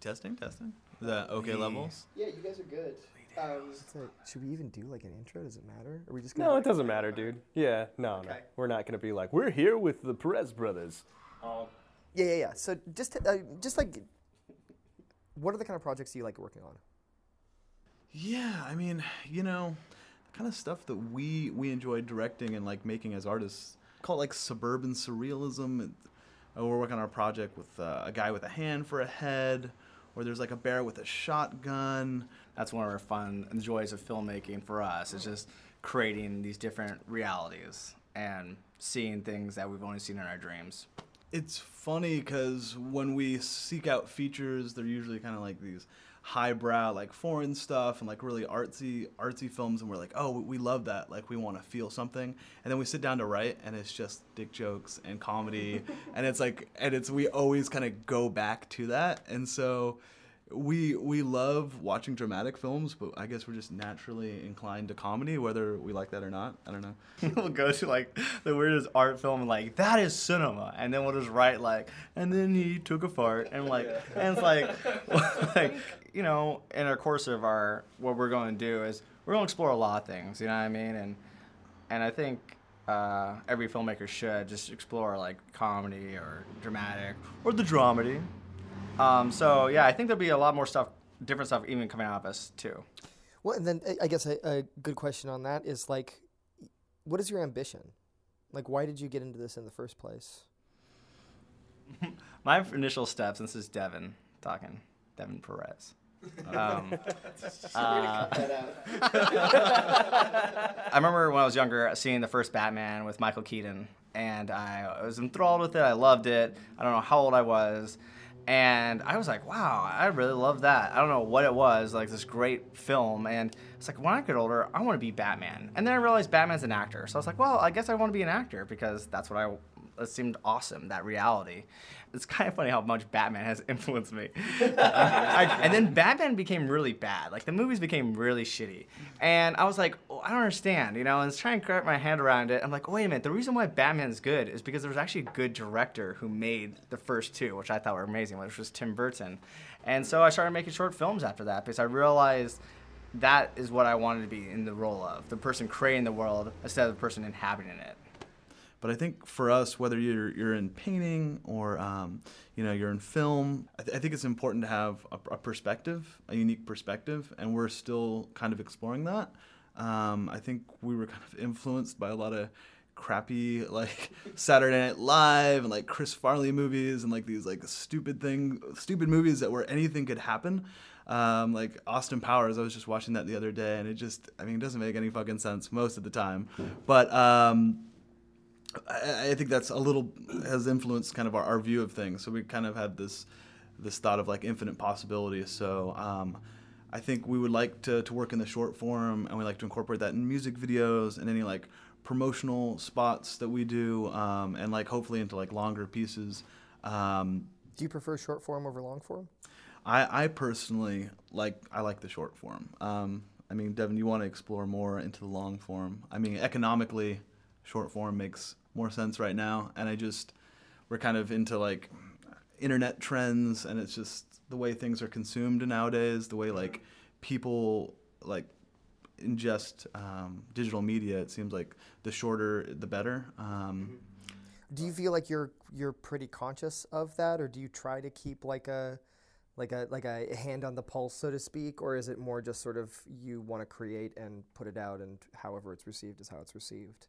Testing. The okay levels. Yeah, you guys are good. Should we even do like an intro? Does it matter? Are we just gonna? No, it doesn't matter, dude. Yeah, no. We're not gonna be like we're here with the Perez brothers. Yeah. So just like, what are the kind of projects you like working on? Yeah, I mean, you know, the kind of stuff that we enjoy directing and like making as artists. Call it like suburban surrealism. We're working on a project with a guy with a hand for a head, or there's like a bear with a shotgun. That's one of our fun and joys of filmmaking for us. It's just creating these different realities and seeing things that we've only seen in our dreams. It's funny because when we seek out features, they're usually kind of like these highbrow, like foreign stuff and like really artsy films, and we're like, oh, we love that. Like we want to feel something, and then we sit down to write, and it's just dick jokes and comedy, and it's like, we always kind of go back to that, and so we love watching dramatic films, but I guess we're just naturally inclined to comedy, whether we like that or not. I don't know. We'll go to like the weirdest art film, and like that is cinema, and then we'll just write like, and then he took a fart, and like, and it's like, you know, in our course of our, what we're going to do is we're going to explore a lot of things, you know what I mean? And I think every filmmaker should just explore like comedy or dramatic or the dramedy. So yeah, I think there'll be a lot more stuff, different stuff even coming out of us too. Well, and then I guess a good question on that is like, what is your ambition? Like, why did you get into this in the first place? My initial steps, and this is Devin talking, Devin Perez. I remember when I was younger seeing the first Batman with Michael Keaton, and I was enthralled with it. I loved it. I don't know how old I was, and I was like, wow, I really love that. I don't know what it was, like this great film, and it's like, when I get older, I want to be Batman. And then I realized Batman's an actor, so I was like, well, I guess I want to be an actor, because that's what it seemed awesome, that reality. It's kind of funny how much Batman has influenced me. And then Batman became really bad. Like, the movies became really shitty. And I was like, oh, I don't understand, you know? And I was trying to wrap my hand around it. I'm like, oh, wait a minute, the reason why Batman's good is because there was actually a good director who made the first two, which I thought were amazing, which was Tim Burton. And so I started making short films after that, because I realized that is what I wanted to be in the role of, the person creating the world instead of the person inhabiting it. But I think for us, whether you're in painting or you know, you're in film, I think it's important to have a perspective, a unique perspective, and we're still kind of exploring that. I think we were kind of influenced by a lot of crappy like Saturday Night Live and like Chris Farley movies and like these like stupid movies that where anything could happen. Like Austin Powers, I was just watching that the other day, and it just, I mean, it doesn't make any fucking sense most of the time, but. I think that's a little, has influenced kind of our view of things. So we kind of had this thought of like infinite possibilities. So I think we would like to work in the short form, and we like to incorporate that in music videos and any like promotional spots that we do, and like hopefully into like longer pieces. Do you prefer short form over long form? I personally like the short form. I mean, Devin, you want to explore more into the long form. I mean, economically, short form makes more sense right now, and we're kind of into like internet trends, and it's just the way things are consumed nowadays, the way like people like ingest digital media. It seems like the shorter the better. Do you feel like you're pretty conscious of that, or do you try to keep like a hand on the pulse, so to speak, or is it more just sort of you want to create and put it out, and however it's received is how it's received?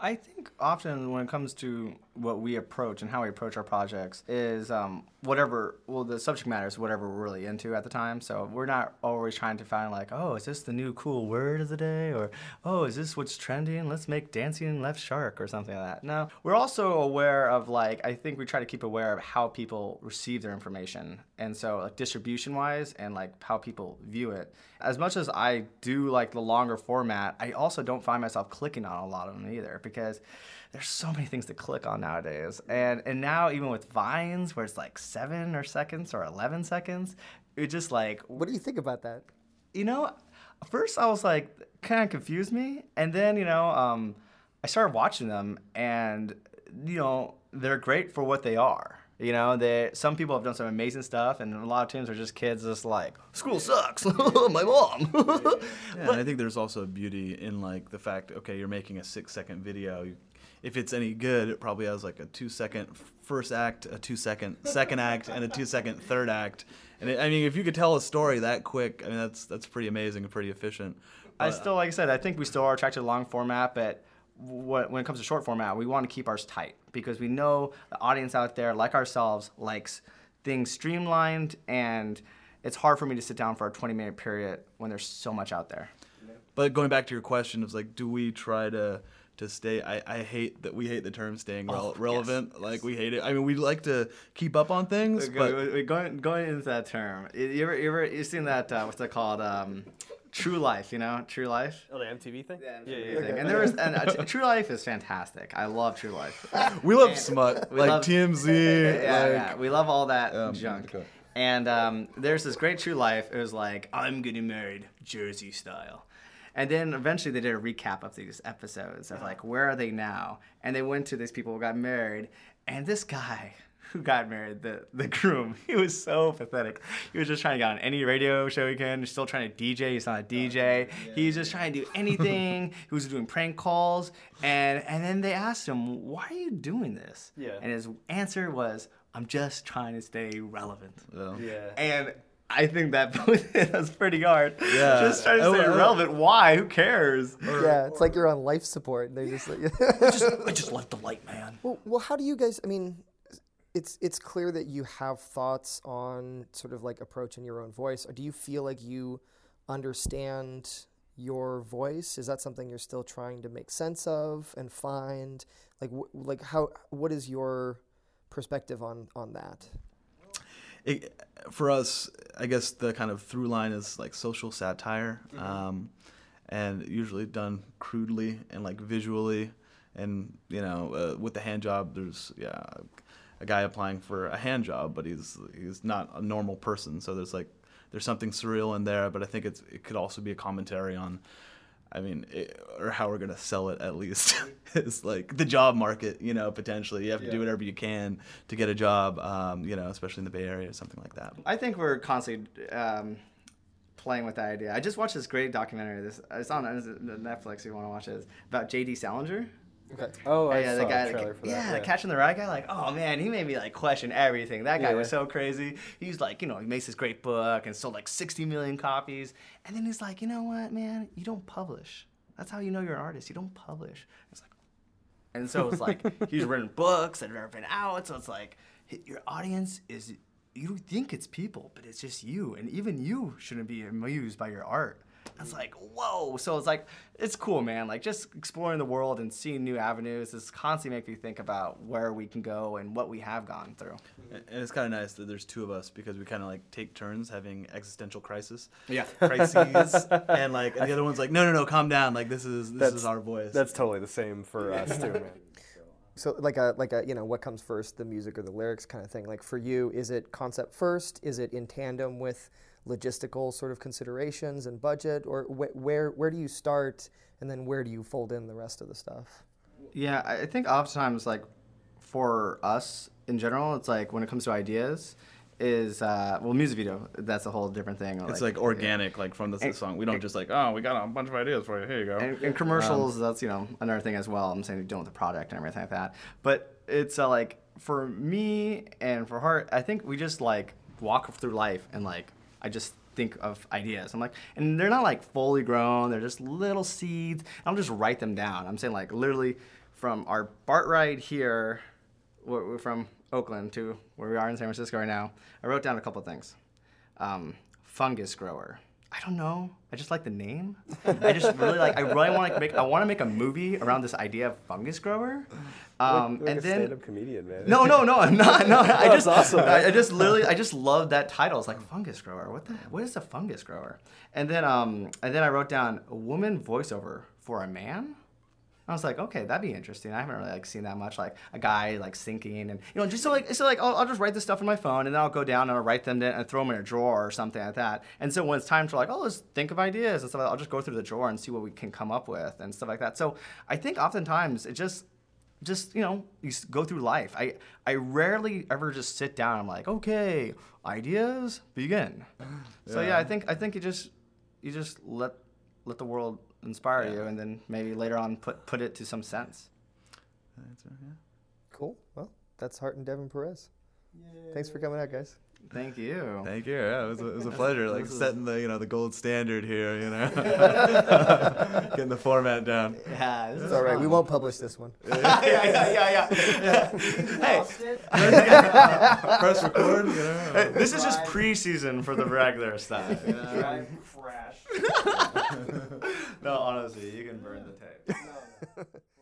I think often when it comes to what we approach and how we approach our projects is the subject matter is whatever we're really into at the time. So we're not always trying to find like, oh, is this the new cool word of the day? Or, oh, is this what's trending? Let's make dancing left shark or something like that. No, we're also aware of like, I think we try to keep aware of how people receive their information. And so like distribution wise and like how people view it. As much as I do like the longer format, I also don't find myself clicking on a lot of them either, because there's so many things to click on nowadays. And now even with Vines, where it's like 7 seconds or 11 seconds, it just like... What do you think about that? You know, first I was like, kind of confused me. And then, you know, I started watching them, and, you know, they're great for what they are. You know, some people have done some amazing stuff, and a lot of teams are just kids just like, school sucks, my mom. Yeah, and I think there's also beauty in, like, the fact, okay, you're making a 6-second video. If it's any good, it probably has, like, a 2-second first act, a 2-second second act, and a 2-second third act. And, I mean, if you could tell a story that quick, I mean, that's pretty amazing and pretty efficient. But I still, like I said, I think we still are attracted to long format, but when it comes to short format, we want to keep ours tight because we know the audience out there, like ourselves, likes things streamlined, and it's hard for me to sit down for a 20-minute period when there's so much out there. But going back to your question, it's like, do we try to stay, I hate that we hate the term staying relevant. Yes, like, we hate it. I mean, we like to keep up on things, but going into that term, you've seen that, what's that called? True Life, you know? True Life? Oh, the MTV thing? Yeah, MTV thing. And True Life is fantastic. I love True Life. We love smut. We like love TMZ. Yeah, like, yeah, we love all that junk. Okay. And there's this great True Life. It was like, I'm getting married Jersey style. And then eventually they did a recap of these episodes of like, where are they now? And they went to these people who got married. And this guy who got married, the groom, he was so pathetic. He was just trying to get on any radio show he can. He's still trying to DJ. He's not a DJ. Yeah. He was just trying to do anything. He was doing prank calls. And then they asked him, why are you doing this? Yeah. And his answer was, I'm just trying to stay relevant. Yeah. And I think that's pretty hard. Yeah. Just trying to stay relevant. Why? Who cares? Yeah, it's like you're on life support. They just like, I just like the light, man. Well, how do you guys, I mean, it's clear that you have thoughts on sort of like approaching your own voice. Or do you feel like you understand your voice? Is that something you're still trying to make sense of and find? Like, what is your perspective on that? For us, I guess the kind of through line is like social satire, and usually done crudely and like visually, and you know, with the hand job, there's a guy applying for a hand job, but he's not a normal person, so there's something surreal in there. But I think it could also be a commentary on, I mean, or how we're gonna sell it at least. It's like the job market, you know, potentially. You have to do whatever you can to get a job, you know, especially in the Bay Area or something like that. I think we're constantly playing with that idea. I just watched this great documentary. It's on Netflix if you want to watch it. It's about J.D. Salinger. Okay. Oh, I saw the trailer for that. Yeah, the Catching the Rye guy, like, oh, man, he made me, like, question everything. That guy was so crazy. He's like, you know, he makes this great book and sold, like, 60 million copies. And then he's like, you know what, man? You don't publish. That's how you know you're an artist. You don't publish. It's like, and so it's like, he's written books that have never been out. So it's like, your audience is, you think it's people, but it's just you. And even you shouldn't be amused by your art. I was like, whoa. So it's like, it's cool, man. Like, just exploring the world and seeing new avenues is constantly making me think about where we can go and what we have gone through. And it's kind of nice that there's two of us because we kind of like take turns having existential crisis. Yeah. Crises. And like, and the other one's like, no, calm down. Like, this is our voice. That's totally the same for us too, man. So like a you know, what comes first, the music or the lyrics kind of thing. Like for you, is it concept first? Is it in tandem with logistical sort of considerations and budget, or where do you start, and then where do you fold in the rest of the stuff? Yeah, I think oftentimes, like for us in general, it's like when it comes to ideas, is well, music video, that's a whole different thing. It's like organic, like from the song. We don't just like, oh, we got a bunch of ideas for you. Here you go. And commercials, that's you know another thing as well. I'm saying dealing with the product and everything like that. But it's like for me and for Hart, I think we just like walk through life and like. I just think of ideas. I'm like, and they're not like fully grown. They're just little seeds. I'll just write them down. I'm saying like literally from our BART ride here, we're from Oakland to where we are in San Francisco right now, I wrote down a couple of things. Fungus grower. I don't know. I just like the name. I just really like. I really want to make. I want to make a movie around this idea of fungus grower. You're and a then stand-up comedian, man. No, I'm not. No, I just. Awesome. I just love that title. It's like fungus grower. What is a fungus grower? And then I wrote down a woman voiceover for a man. I was like, okay, that'd be interesting. I haven't really like seen that much, like a guy like sinking, and you know, just so like I'll just write this stuff in my phone, and then I'll go down and I'll write them down and throw them in a drawer or something like that. And so when it's time for like, oh, let's think of ideas and stuff, I'll just go through the drawer and see what we can come up with and stuff like that. So I think oftentimes it just just, you know, you go through life. I rarely ever just sit down and I'm like, okay, ideas, begin. So yeah, I think you just let the world inspire you, and then maybe later on put it to some sense. That's right, yeah. Cool. Well, that's Hart and Devin Perez. Yay. Thanks for coming out, guys. Thank you. Thank you. Yeah, it was a pleasure. Like setting the the gold standard here. Getting the format down. Yeah, this is all right. Fun. We won't publish this one. Hey, press record. Hey, this is just pre-season for the regular stuff. Crash. No, honestly, you can burn the tape.